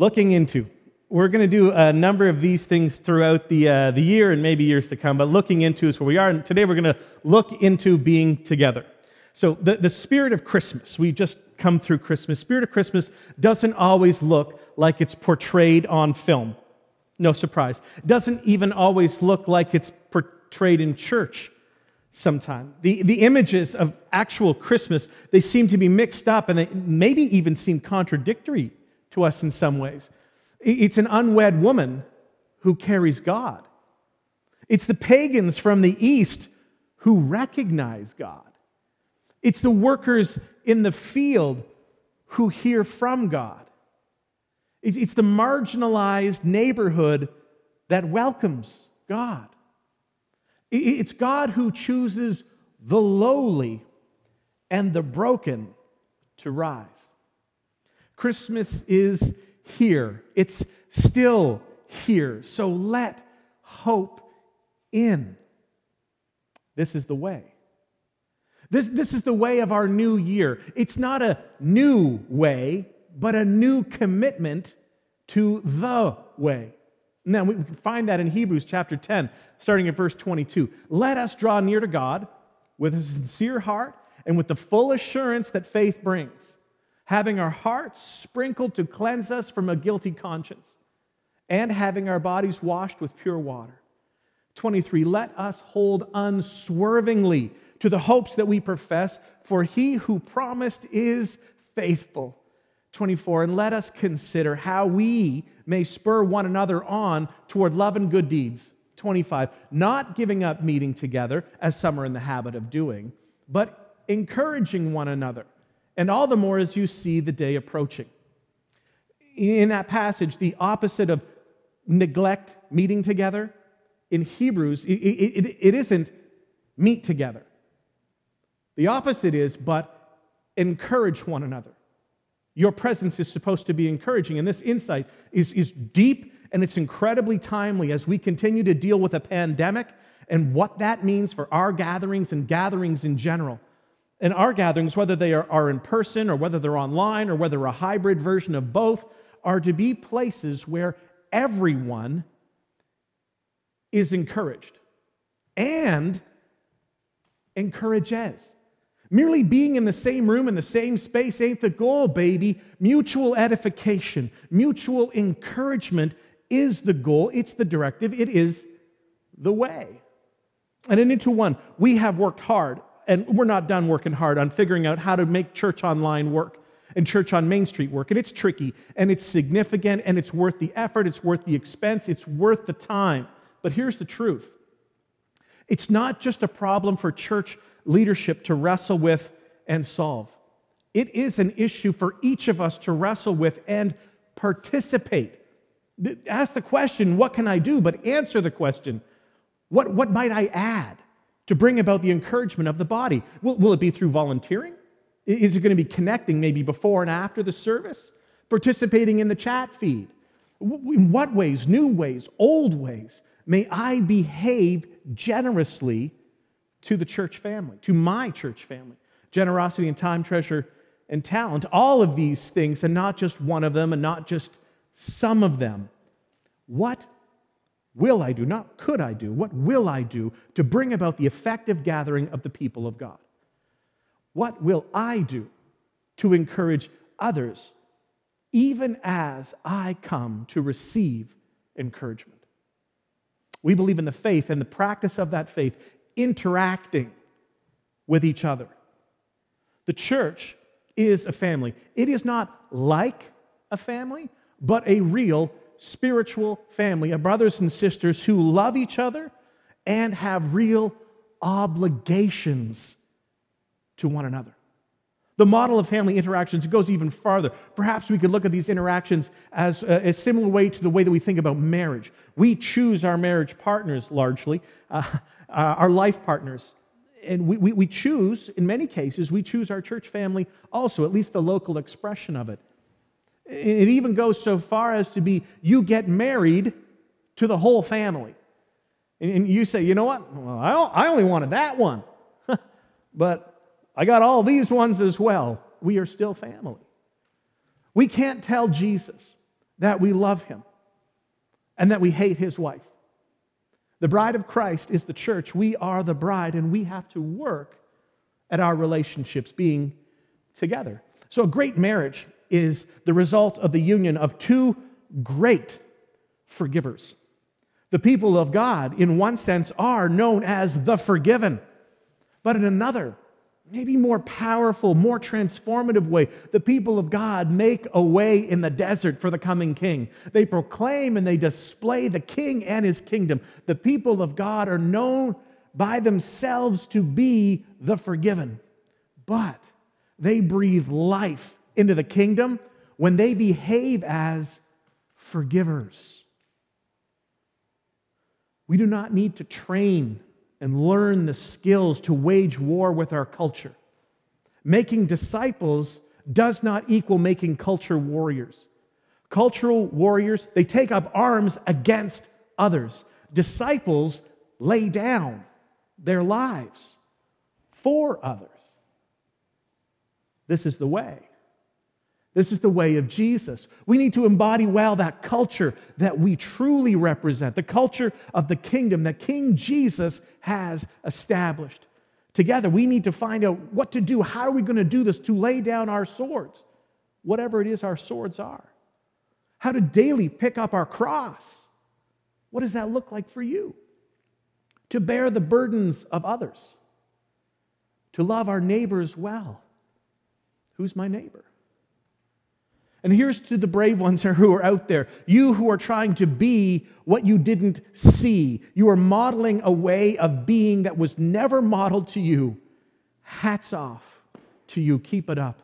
looking into. We're going to do a number of these things throughout the year and maybe years to come, but looking into is where we are. And today we're going to look into being together. So the spirit of Christmas, we just come through Christmas. Spirit of Christmas doesn't always look like it's portrayed on film. No surprise. Doesn't even always look like it's portrayed in church sometime. The images of actual Christmas, they seem to be mixed up and they maybe even seem contradictory to us in some ways. It's an unwed woman who carries God. It's the pagans from the East who recognize God. It's the workers in the field who hear from God. It's the marginalized neighborhood that welcomes God. It's God who chooses the lowly and the broken to rise. Christmas is here. It's still here. So let hope in. This is the way. This is the way of our new year. It's not a new way, but a new commitment to the way. Now, we can find that in Hebrews chapter 10, starting at verse 22. Let us draw near to God with a sincere heart and with the full assurance that faith brings, having our hearts sprinkled to cleanse us from a guilty conscience, and having our bodies washed with pure water. 23, let us hold unswervingly to the hopes that we profess, for he who promised is faithful. 24, and let us consider how we may spur one another on toward love and good deeds. 25, not giving up meeting together, as some are in the habit of doing, but encouraging one another, and all the more as you see the day approaching. In that passage, the opposite of neglect meeting together, in Hebrews, it isn't meet together. The opposite is, but encourage one another. Your presence is supposed to be encouraging, and this insight is deep and it's incredibly timely as we continue to deal with a pandemic and what that means for our gatherings and gatherings in general. And our gatherings, whether they are in person or whether they're online or whether a hybrid version of both, are to be places where everyone is encouraged and encourages. Merely being in the same room, in the same space ain't the goal, baby. Mutual edification, mutual encouragement is the goal. It's the directive. It is the way. And into one, we have worked hard, and we're not done working hard on figuring out how to make church online work and church on Main Street work. And it's tricky, and it's significant, and it's worth the effort, it's worth the expense, it's worth the time. But here's the truth. It's not just a problem for church leadership to wrestle with and solve. It is an issue for each of us to wrestle with and participate. Ask the question, what can I do? But answer the question, what might I add to bring about the encouragement of the body? Will it be through volunteering? Is it going to be connecting maybe before and after the service? Participating in the chat feed? In what ways, new ways, old ways, may I behave generously to the church family, to my church family? Generosity and time, treasure and talent, all of these things, and not just one of them and not just some of them. What will I do, not could I do, what will I do to bring about the effective gathering of the people of God? What will I do to encourage others even as I come to receive encouragement? We believe in the faith and the practice of that faith interacting with each other. The church is a family. It is not like a family, but a real spiritual family of brothers and sisters who love each other and have real obligations to one another. The model of family interactions goes even farther. Perhaps we could look at these interactions as a similar way to the way that we think about marriage. We choose our marriage partners largely, our life partners. And we choose, in many cases, we choose our church family also, at least the local expression of it. It even goes so far as to be, you get married to the whole family. And you say, you know what? Well, I only wanted that one. But I got all these ones as well. We are still family. We can't tell Jesus that we love him and that we hate his wife. The bride of Christ is the church. We are the bride, and we have to work at our relationships being together. So a great marriage is the result of the union of two great forgivers. The people of God, in one sense, are known as the forgiven. But in another, maybe more powerful, more transformative way, the people of God make a way in the desert for the coming king. They proclaim and they display the king and his kingdom. The people of God are known by themselves to be the forgiven. But they breathe life into the kingdom when they behave as forgivers. We do not need to train and learn the skills to wage war with our culture. Making disciples does not equal making culture warriors. Cultural warriors, they take up arms against others. Disciples lay down their lives for others. This is the way. This is the way of Jesus. We need to embody well that culture that we truly represent, the culture of the kingdom that King Jesus has established. Together, we need to find out what to do. How are we going to do this? To lay down our swords, whatever it is our swords are. How to daily pick up our cross. What does that look like for you? To bear the burdens of others. To love our neighbors well. Who's my neighbor? And here's to the brave ones who are out there. You who are trying to be what you didn't see. You are modeling a way of being that was never modeled to you. Hats off to you. Keep it up.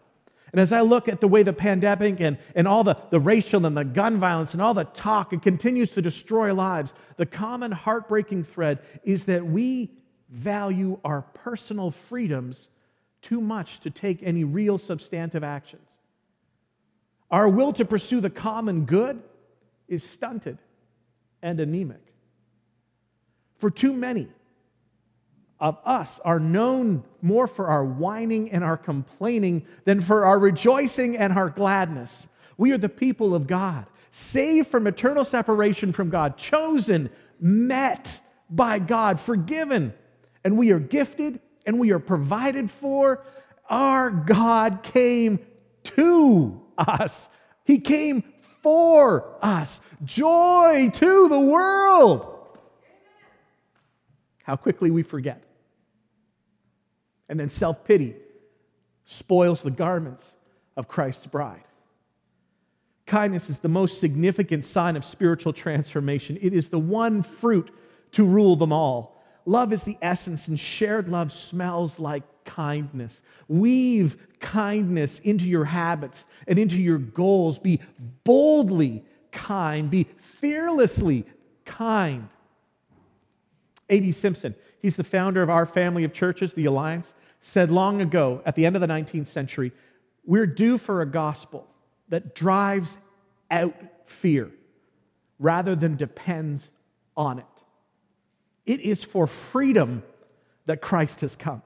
And as I look at the way the pandemic and all the racial and the gun violence and all the talk, it continues to destroy lives. The common heartbreaking thread is that we value our personal freedoms too much to take any real substantive actions. Our will to pursue the common good is stunted and anemic. For too many of us are known more for our whining and our complaining than for our rejoicing and our gladness. We are the people of God, saved from eternal separation from God, chosen, met by God, forgiven, and we are gifted and we are provided for. Our God came to us. He came for us. Joy to the world. How quickly we forget. And then self-pity spoils the garments of Christ's bride. Kindness is the most significant sign of spiritual transformation. It is the one fruit to rule them all. Love is the essence, and shared love smells like kindness. Weave kindness into your habits and into your goals. Be boldly kind. Be fearlessly kind. A.B. Simpson, he's the founder of our family of churches, the Alliance, said long ago, at the end of the 19th century, we're due for a gospel that drives out fear rather than depends on it. It is for freedom that Christ has come.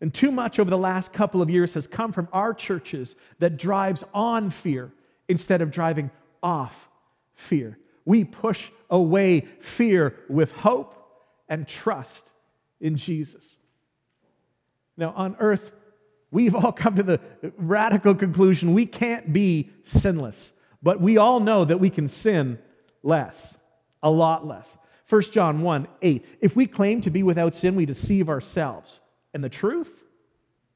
And too much over the last couple of years has come from our churches that drives on fear instead of driving off fear. We push away fear with hope and trust in Jesus. Now, on earth, we've all come to the radical conclusion we can't be sinless, but we all know that we can sin less, a lot less. 1 John 1:8, if we claim to be without sin, we deceive ourselves, and the truth,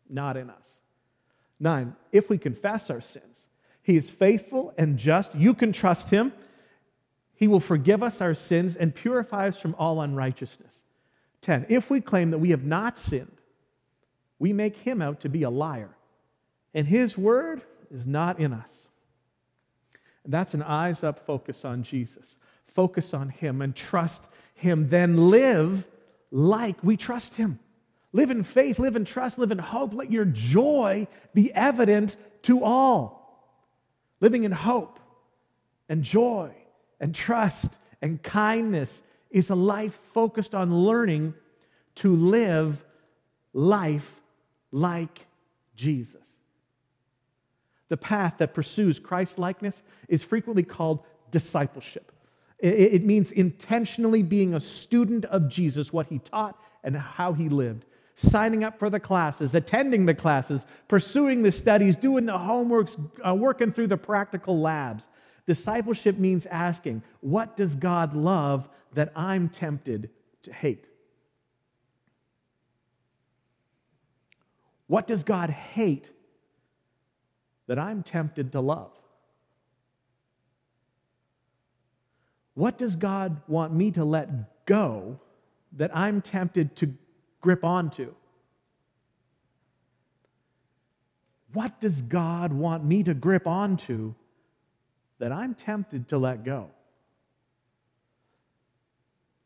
not in us. 9, if we confess our sins, he is faithful and just. You can trust him. He will forgive us our sins and purify us from all unrighteousness. 10, if we claim that we have not sinned, we make him out to be a liar, and his word is not in us. And that's an eyes-up focus on Jesus. Focus on him and trust him. Then live like we trust him. Live in faith, live in trust, live in hope. Let your joy be evident to all. Living in hope and joy and trust and kindness is a life focused on learning to live life like Jesus. The path that pursues Christ-likeness is frequently called discipleship. It means intentionally being a student of Jesus, what he taught and how he lived. Signing up for the classes, attending the classes, pursuing the studies, doing the homeworks, working through the practical labs. Discipleship means asking, what does God love that I'm tempted to hate? What does God hate that I'm tempted to love? What does God want me to let go that I'm tempted to grip onto? What does God want me to grip onto that I'm tempted to let go?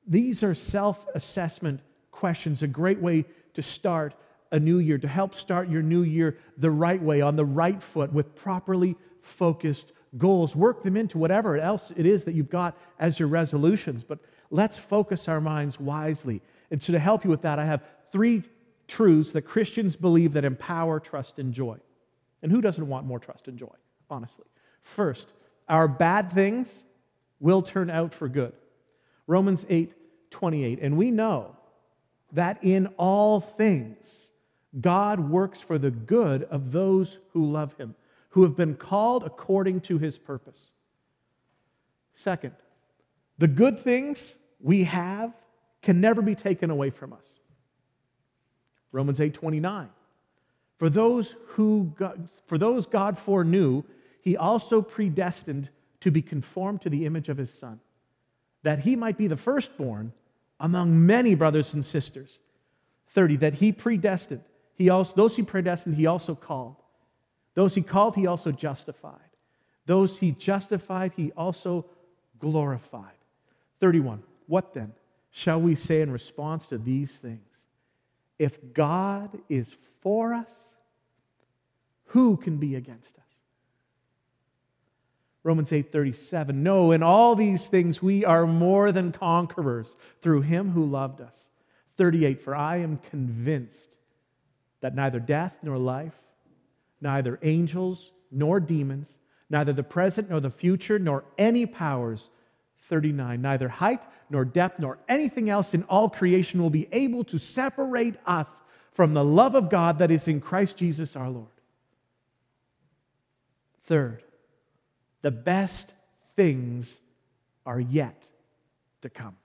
These are self-assessment questions, a great way to start a new year, to help start your new year the right way, on the right foot, with properly focused goals. Work them into whatever else it is that you've got as your resolutions, but let's focus our minds wisely. And so to help you with that, I have three truths that Christians believe that empower trust and joy. And who doesn't want more trust and joy, honestly? First, our bad things will turn out for good. Romans 8:28, and we know that in all things, God works for the good of those who love him, who have been called according to his purpose. Second, the good things we have can never be taken away from us. Romans 8:29, for those God foreknew, he also predestined to be conformed to the image of his Son, that he might be the firstborn among many brothers and sisters. 30, that he predestined, those he predestined, he also called. Those he called, he also justified. Those he justified, he also glorified. 31, what then shall we say in response to these things? If God is for us, who can be against us? Romans 8:37, no, in all these things we are more than conquerors through him who loved us. 38, for I am convinced that neither death nor life, neither angels nor demons, neither the present nor the future, nor any powers, 39, neither height nor depth nor anything else in all creation will be able to separate us from the love of God that is in Christ Jesus our Lord. Third, the best things are yet to come.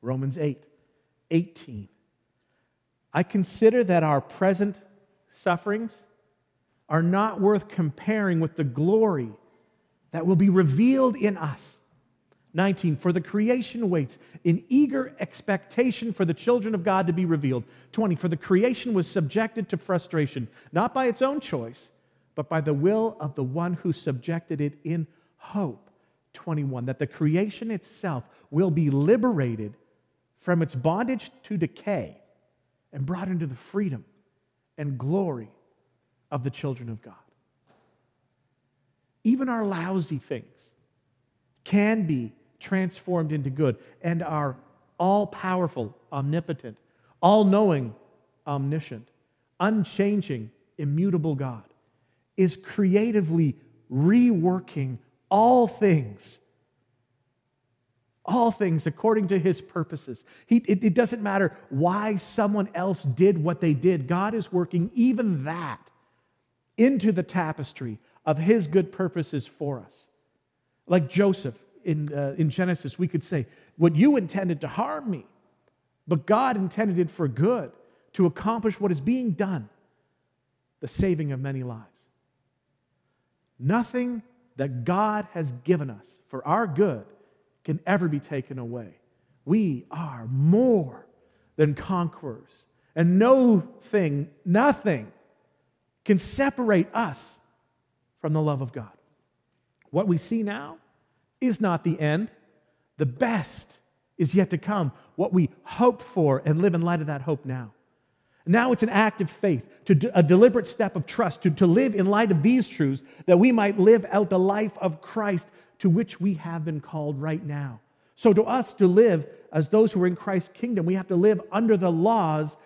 Romans 8:18, I consider that our present sufferings are not worth comparing with the glory that will be revealed in us. 19, for the creation waits in eager expectation for the children of God to be revealed. 20, for the creation was subjected to frustration, not by its own choice, but by the will of the one who subjected it in hope. 21, that the creation itself will be liberated from its bondage to decay and brought into the freedom and glory of the children of God. Even our lousy things can be transformed into good, and our all-powerful, omnipotent, all-knowing, omniscient, unchanging, immutable God is creatively reworking all things according to his purposes. It doesn't matter why someone else did what they did. God is working even that into the tapestry of his good purposes for us. Like Joseph in Genesis, we could say, what you intended to harm me, but God intended it for good, to accomplish what is being done, the saving of many lives. Nothing that God has given us for our good can ever be taken away. We are more than conquerors, and nothing can separate us from the love of God. What we see now is not the end. The best is yet to come, what we hope for and live in light of that hope now. Now it's an act of faith, a deliberate step of trust, to live in light of these truths, that we might live out the life of Christ to which we have been called right now. So to us, to live as those who are in Christ's kingdom, we have to live under the laws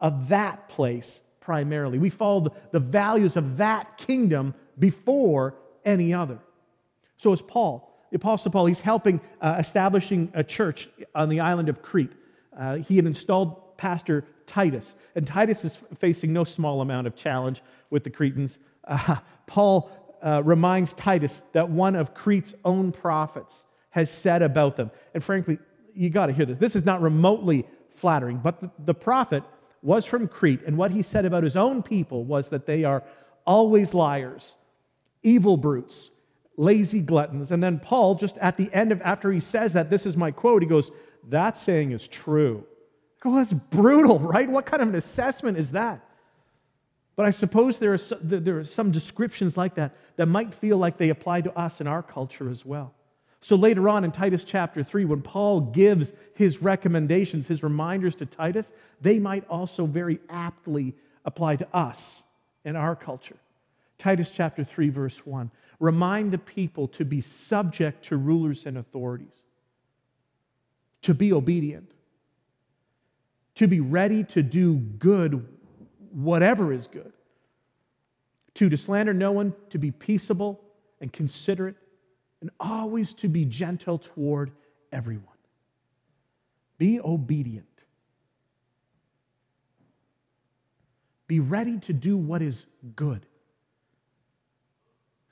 of that place primarily. We follow the values of that kingdom before any other. So is Paul, the Apostle Paul. He's helping establishing a church on the island of Crete. He had installed Pastor Titus, and Titus is facing no small amount of challenge with the Cretans. Paul reminds Titus that one of Crete's own prophets has said about them, and frankly, you got to hear this. This is not remotely flattering, but the prophet was from Crete, and what he said about his own people was that they are always liars, evil brutes, lazy gluttons. And then Paul, just at the end of, after he says that, this is my quote, he goes, "That saying is true." I go, that's brutal, right? What kind of an assessment is that? But I suppose there are some descriptions like that that might feel like they apply to us in our culture as well. So later on in Titus chapter 3, when Paul gives his recommendations, his reminders to Titus, they might also very aptly apply to us in our culture. Titus chapter 3, verse 1, remind the people to be subject to rulers and authorities, to be obedient, to be ready to do good, whatever is good, to slander no one, to be peaceable and considerate, and always to be gentle toward everyone. Be obedient. Be ready to do what is good.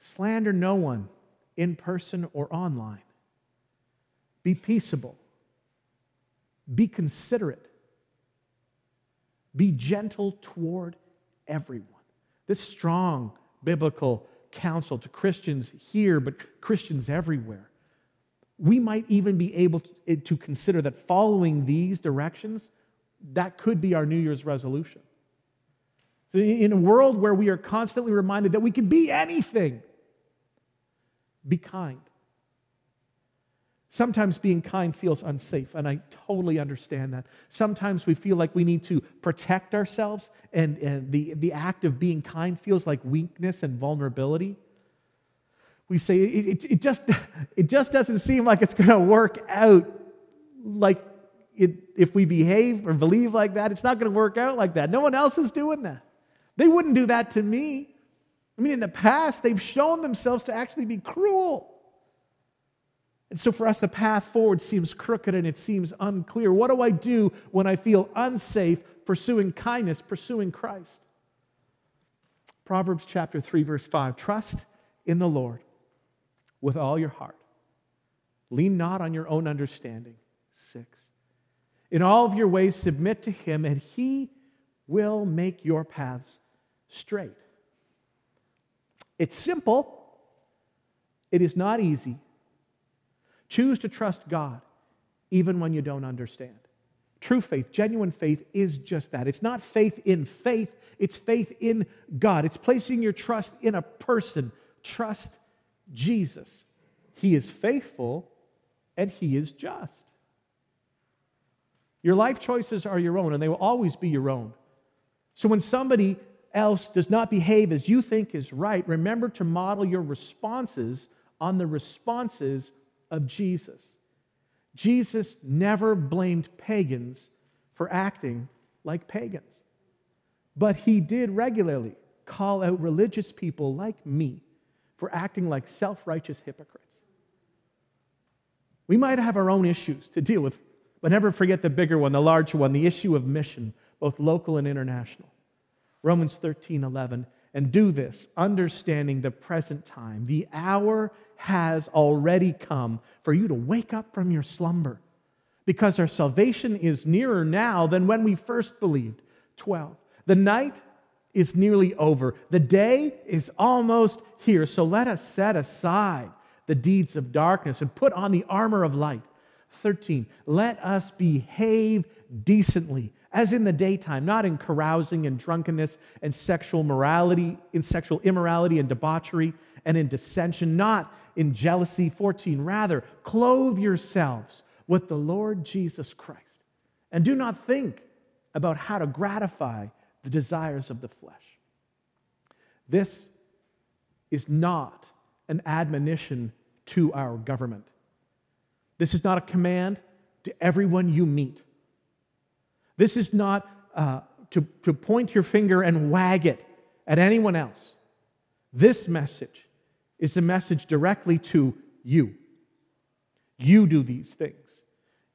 Slander no one in person or online. Be peaceable. Be considerate. Be gentle toward everyone. This strong biblical counsel to Christians here, but Christians everywhere. We might even be able to consider that following these directions, that could be our New Year's resolution. So in a world where we are constantly reminded that we can be anything, be kind. Sometimes being kind feels unsafe, and I totally understand that. Sometimes we feel like we need to protect ourselves, and the act of being kind feels like weakness and vulnerability. We say, it just doesn't seem like it's going to work out. Like, if we behave or believe like that, it's not going to work out like that. No one else is doing that. They wouldn't do that to me. I mean, in the past, they've shown themselves to actually be cruel. And so for us, the path forward seems crooked and it seems unclear. What do I do when I feel unsafe pursuing kindness, pursuing Christ? Proverbs chapter 3, verse 5, trust in the Lord with all your heart. Lean not on your own understanding. 6, in all of your ways submit to him, and he will make your paths straight. It's simple. It is not easy. Choose to trust God even when you don't understand. True faith, genuine faith is just that. It's not faith, it's faith in God. It's placing your trust in a person. Trust Jesus. He is faithful and he is just. Your life choices are your own, and they will always be your own. So when somebody else does not behave as you think is right, remember to model your responses on the responses of Jesus. Jesus never blamed pagans for acting like pagans, but he did regularly call out religious people like me for acting like self-righteous hypocrites. We might have our own issues to deal with, but never forget the bigger one, the larger one, the issue of mission, both local and international. Romans 13:11. And do this, understanding the present time. The hour has already come for you to wake up from your slumber, because our salvation is nearer now than when we first believed. 12, the night is nearly over. The day is almost here. So let us set aside the deeds of darkness and put on the armor of light. 13, let us behave decently, as in the daytime, not in carousing and drunkenness and sexual immorality and debauchery and in dissension, not in jealousy. 14, rather, clothe yourselves with the Lord Jesus Christ, and do not think about how to gratify the desires of the flesh. This is not an admonition to our government. This is not a command to everyone you meet. This is not to point your finger and wag it at anyone else. This message is a message directly to you. You do these things.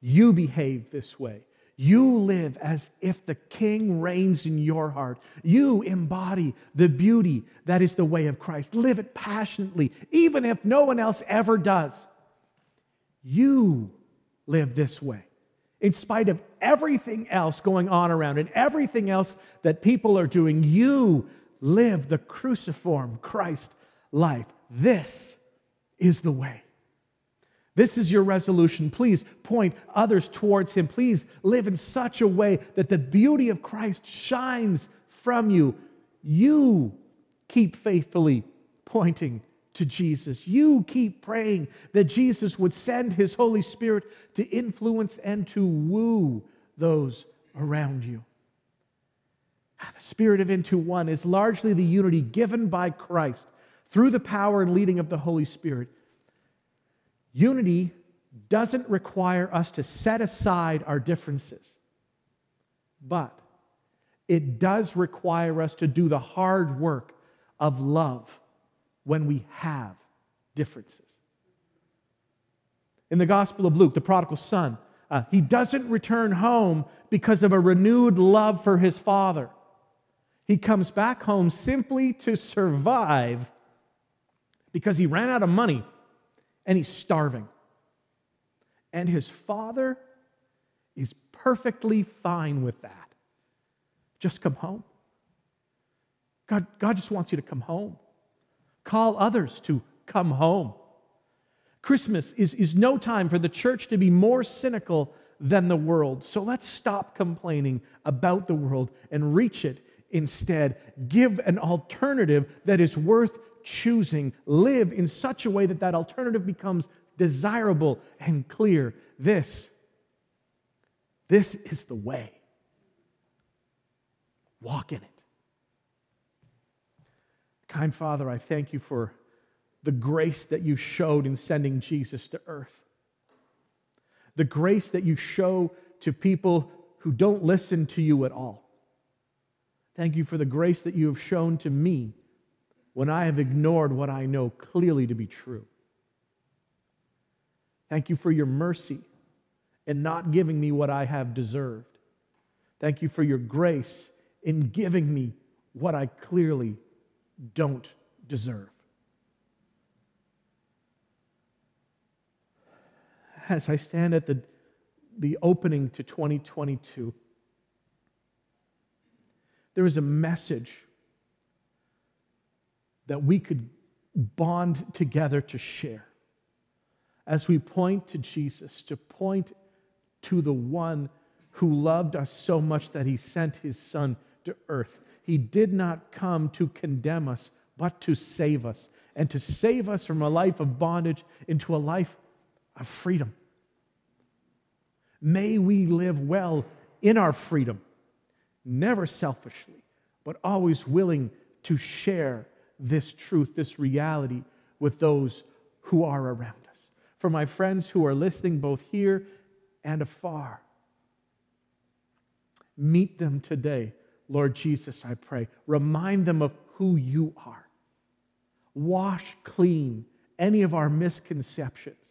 You behave this way. You live as if the King reigns in your heart. You embody the beauty that is the way of Christ. Live it passionately, even if no one else ever does. You live this way, in spite of everything else going on around and everything else that people are doing. You live the cruciform Christ life. This is the way. This is your resolution. Please point others towards Him. Please live in such a way that the beauty of Christ shines from you. You keep faithfully pointing to Jesus. You keep praying that Jesus would send His Holy Spirit to influence and to woo those around you. The Spirit of Into One is largely the unity given by Christ through the power and leading of the Holy Spirit. Unity doesn't require us to set aside our differences, but it does require us to do the hard work of love when we have differences. In the Gospel of Luke, the prodigal son, he doesn't return home because of a renewed love for his father. He comes back home simply to survive because he ran out of money. And he's starving. And his father is perfectly fine with that. Just come home. God just wants you to come home. Call others to come home. Christmas is no time for the church to be more cynical than the world. So let's stop complaining about the world and reach it instead. Give an alternative that is worth choosing. Live in such a way that that alternative becomes desirable and clear. This is the way. Walk in it. Kind Father, I thank you for the grace that you showed in sending Jesus to earth. The grace that you show to people who don't listen to you at all. Thank you for the grace that you have shown to me when I have ignored what I know clearly to be true. Thank you for your mercy in not giving me what I have deserved. Thank you for your grace in giving me what I clearly don't deserve. As I stand at the opening to 2022, there is a message that we could bond together to share as we point to Jesus, to point to the one who loved us so much that He sent His Son to earth. He did not come to condemn us, but to save us, and to save us from a life of bondage into a life of freedom. May we live well in our freedom, never selfishly, but always willing to share this truth, this reality with those who are around us. For my friends who are listening both here and afar, meet them today, Lord Jesus, I pray. Remind them of who you are. Wash clean any of our misconceptions.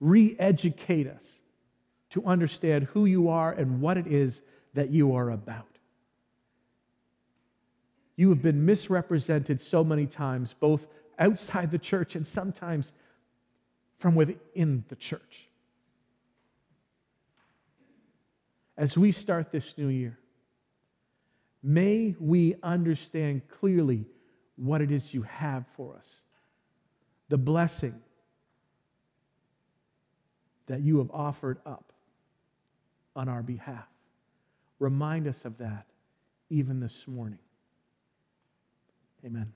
Re-educate us to understand who you are and what it is that you are about. You have been misrepresented so many times, both outside the church and sometimes from within the church. As we start this new year, may we understand clearly what it is you have for us, the blessing that you have offered up on our behalf. Remind us of that even this morning. Amen.